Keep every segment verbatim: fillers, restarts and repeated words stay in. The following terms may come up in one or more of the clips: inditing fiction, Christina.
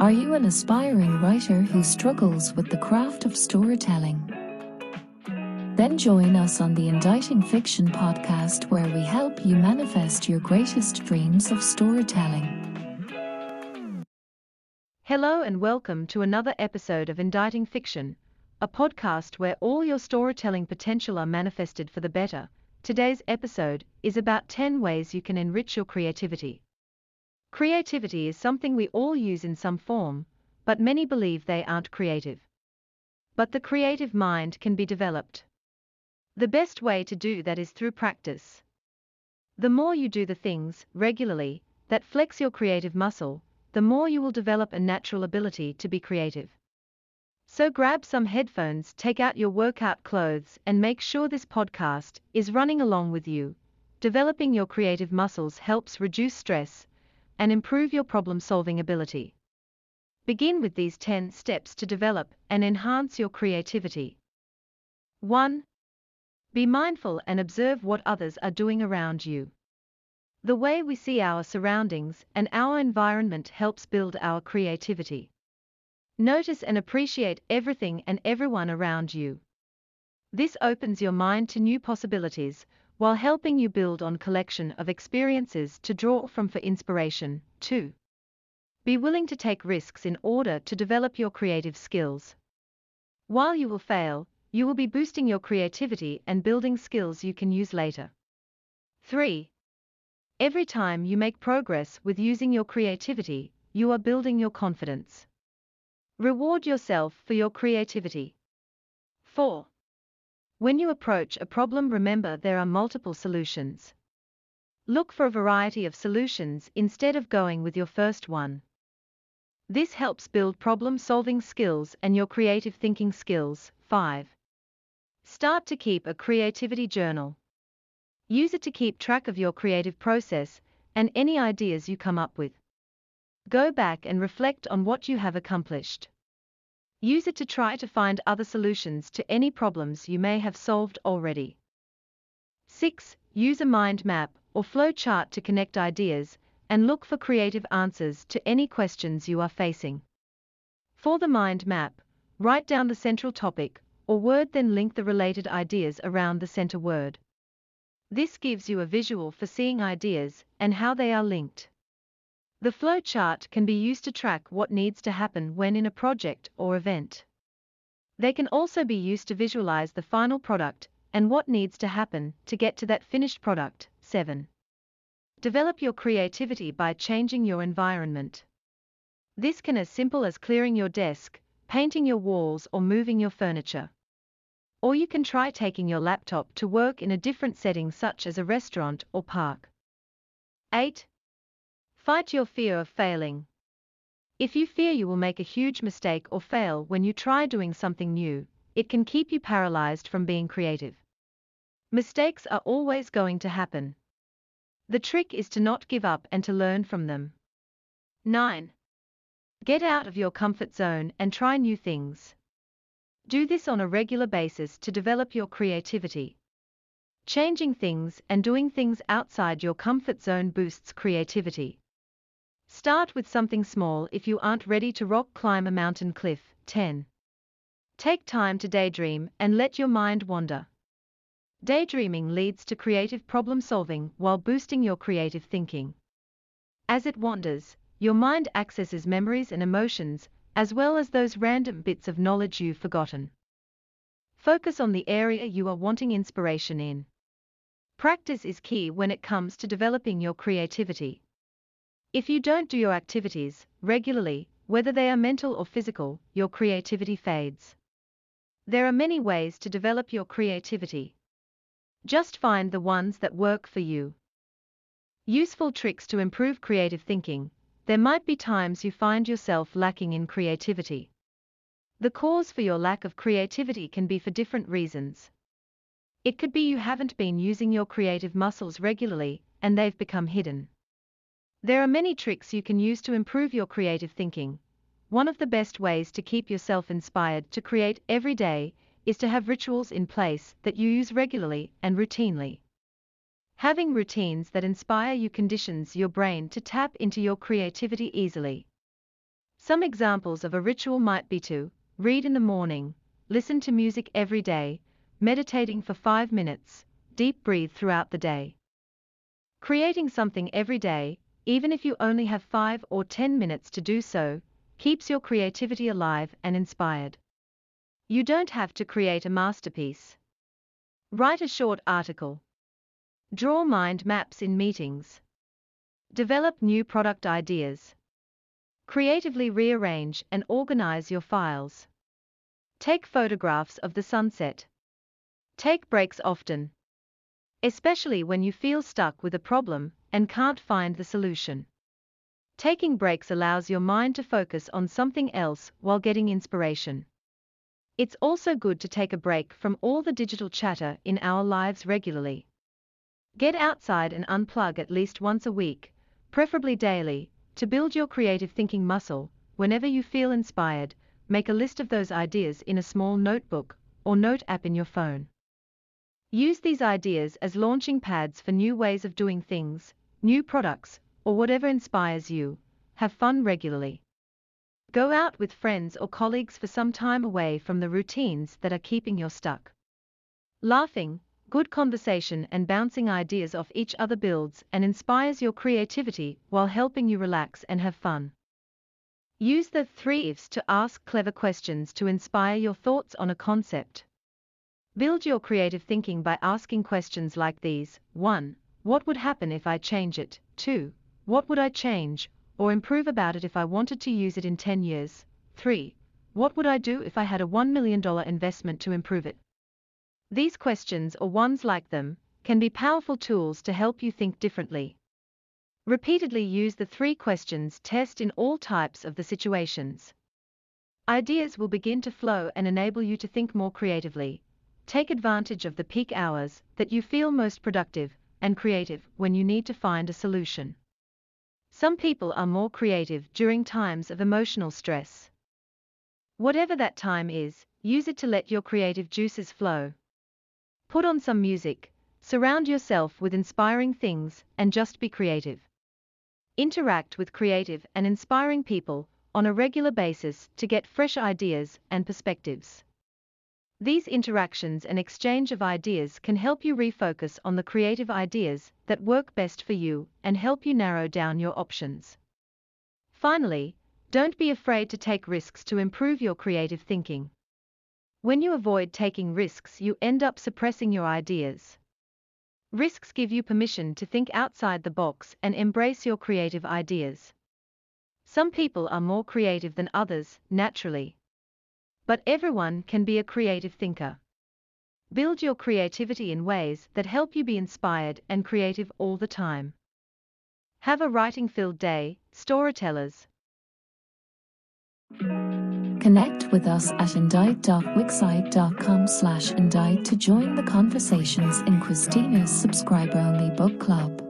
Are you an aspiring writer who struggles with the craft of storytelling? Then join us on the Inditing Fiction podcast, where we help you manifest your greatest dreams of storytelling. Hello and welcome to another episode of Inditing Fiction, a podcast where all your storytelling potential are manifested for the better. Today's episode is about ten ways you can enrich your creativity. Creativity is something we all use in some form, but many believe they aren't creative. But the creative mind can be developed. The best way to do that is through practice. The more you do the things regularly that flex your creative muscle, the more you will develop a natural ability to be creative. So grab some headphones, take out your workout clothes, and make sure this podcast is running along with you. Developing your creative muscles helps reduce stress and improve your problem-solving ability. Begin with these ten steps to develop and enhance your creativity. one. Be mindful and observe what others are doing around you. The way we see our surroundings and our environment helps build our creativity. Notice and appreciate everything and everyone around you. This opens your mind to new possibilities, while helping you build on collection of experiences to draw from for inspiration. two. Be willing to take risks in order to develop your creative skills. While you will fail, you will be boosting your creativity and building skills you can use later. three. Every time you make progress with using your creativity, you are building your confidence. Reward yourself for your creativity. four. When you approach a problem, remember there are multiple solutions. Look for a variety of solutions instead of going with your first one. This helps build problem-solving skills and your creative thinking skills. five. Start to keep a creativity journal. Use it to keep track of your creative process and any ideas you come up with. Go back and reflect on what you have accomplished. Use it to try to find other solutions to any problems you may have solved already. six. Use a mind map or flow chart to connect ideas and look for creative answers to any questions you are facing. For the mind map, write down the central topic or word, then link the related ideas around the center word. This gives you a visual for seeing ideas and how they are linked. The flow chart can be used to track what needs to happen when in a project or event. They can also be used to visualize the final product and what needs to happen to get to that finished product. seven. Develop your creativity by changing your environment. This can be as simple as clearing your desk, painting your walls, or moving your furniture. Or you can try taking your laptop to work in a different setting, such as a restaurant or park. eight. Fight your fear of failing. If you fear you will make a huge mistake or fail when you try doing something new, it can keep you paralyzed from being creative. Mistakes are always going to happen. The trick is to not give up and to learn from them. nine. Get out of your comfort zone and try new things. Do this on a regular basis to develop your creativity. Changing things and doing things outside your comfort zone boosts creativity. Start with something small if you aren't ready to rock climb a mountain cliff. ten. Take time to daydream and let your mind wander. Daydreaming leads to creative problem solving while boosting your creative thinking. As it wanders, your mind accesses memories and emotions, as well as those random bits of knowledge you've forgotten. Focus on the area you are wanting inspiration in. Practice is key when it comes to developing your creativity. If you don't do your activities regularly, whether they are mental or physical, your creativity fades. There are many ways to develop your creativity. Just find the ones that work for you. Useful tricks to improve creative thinking. There might be times you find yourself lacking in creativity. The cause for your lack of creativity can be for different reasons. It could be you haven't been using your creative muscles regularly and they've become hidden. There are many tricks you can use to improve your creative thinking. One of the best ways to keep yourself inspired to create every day is to have rituals in place that you use regularly and routinely. Having routines that inspire you conditions your brain to tap into your creativity easily. Some examples of a ritual might be to read in the morning, listen to music every day, meditating for five minutes, deep breathe throughout the day. Creating something every day, even if you only have five or ten minutes to do so, keeps your creativity alive and inspired. You don't have to create a masterpiece. Write a short article. Draw mind maps in meetings. Develop new product ideas. Creatively rearrange and organize your files. Take photographs of the sunset. Take breaks often, especially when you feel stuck with a problem and can't find the solution. Taking breaks allows your mind to focus on something else while getting inspiration. It's also good to take a break from all the digital chatter in our lives regularly. Get outside and unplug at least once a week, preferably daily, to build your creative thinking muscle. Whenever you feel inspired, make a list of those ideas in a small notebook or note app in your phone. Use these ideas as launching pads for new ways of doing things, new products, or whatever inspires you. Have fun regularly. Go out with friends or colleagues for some time away from the routines that are keeping you stuck. Laughing, good conversation and bouncing ideas off each other builds and inspires your creativity while helping you relax and have fun. Use the three F's to ask clever questions to inspire your thoughts on a concept. Build your creative thinking by asking questions like these: one What would happen if I change it? two What would I change or improve about it if I wanted to use it in ten years? three What would I do if I had a one million dollars investment to improve it? These questions, or ones like them, can be powerful tools to help you think differently. Repeatedly use the three questions test in all types of the situations. Ideas will begin to flow and enable you to think more creatively. Take advantage of the peak hours that you feel most productive and creative when you need to find a solution. Some people are more creative during times of emotional stress. Whatever that time is, use it to let your creative juices flow. Put on some music, surround yourself with inspiring things, and just be creative. Interact with creative and inspiring people on a regular basis to get fresh ideas and perspectives. These interactions and exchange of ideas can help you refocus on the creative ideas that work best for you and help you narrow down your options. Finally, don't be afraid to take risks to improve your creative thinking. When you avoid taking risks, you end up suppressing your ideas. Risks give you permission to think outside the box and embrace your creative ideas. Some people are more creative than others, naturally, but everyone can be a creative thinker. Build your creativity in ways that help you be inspired and creative all the time. Have a writing-filled day, storytellers. Connect with us at indite dot wixsite dot com slash indite to join the conversations in Christina's subscriber-only book club.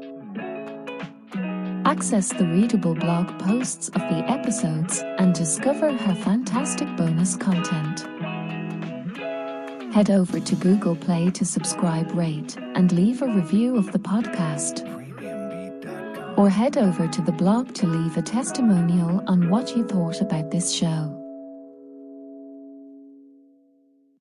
Access the readable blog posts of the episodes and discover her fantastic bonus content. Head over to Google Play to subscribe, rate, and leave a review of the podcast. Or head over to the blog to leave a testimonial on what you thought about this show.